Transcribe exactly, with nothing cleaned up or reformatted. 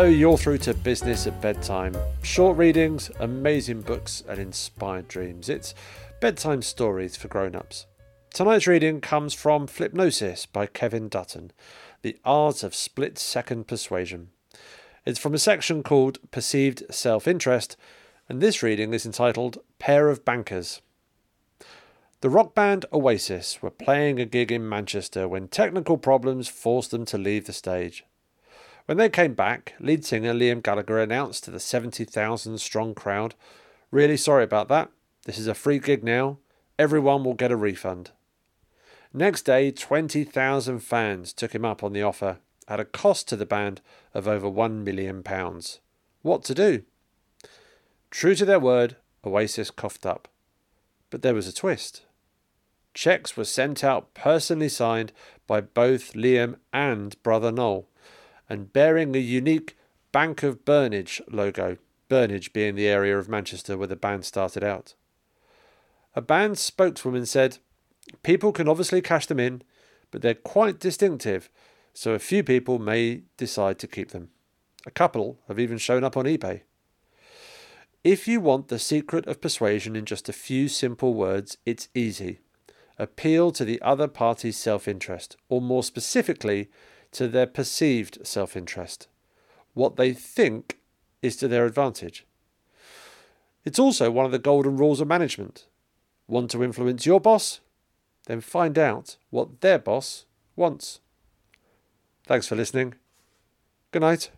Hello, you're through to Business at Bedtime. Short readings, amazing books and inspired dreams. It's bedtime stories for grown-ups. Tonight's reading comes from Flipnosis by Kevin Dutton, The Art of Split-Second Persuasion. It's from a section called Perceived Self-Interest, and this reading is entitled Pair of Bankers. The rock band Oasis were playing a gig in Manchester when technical problems forced them to leave the stage. When they came back, lead singer Liam Gallagher announced to the seventy thousand strong crowd, "Really sorry about that. This is a free gig now. Everyone will get a refund." Next day, twenty thousand fans took him up on the offer, at a cost to the band of over one million pounds. What to do? True to their word, Oasis coughed up. But there was a twist. Cheques were sent out personally signed by both Liam and brother Noel, and bearing the unique Bank of Burnage logo, Burnage being the area of Manchester where the band started out. A band spokeswoman said, "People can obviously cash them in, but they're quite distinctive, so a few people may decide to keep them. A couple have even shown up on eBay." If you want the secret of persuasion in just a few simple words, it's easy. Appeal to the other party's self-interest, or more specifically, to their perceived self-interest, what they think is to their advantage. It's also one of the golden rules of management. Want to influence your boss? Then find out what their boss wants. Thanks for listening. Good night.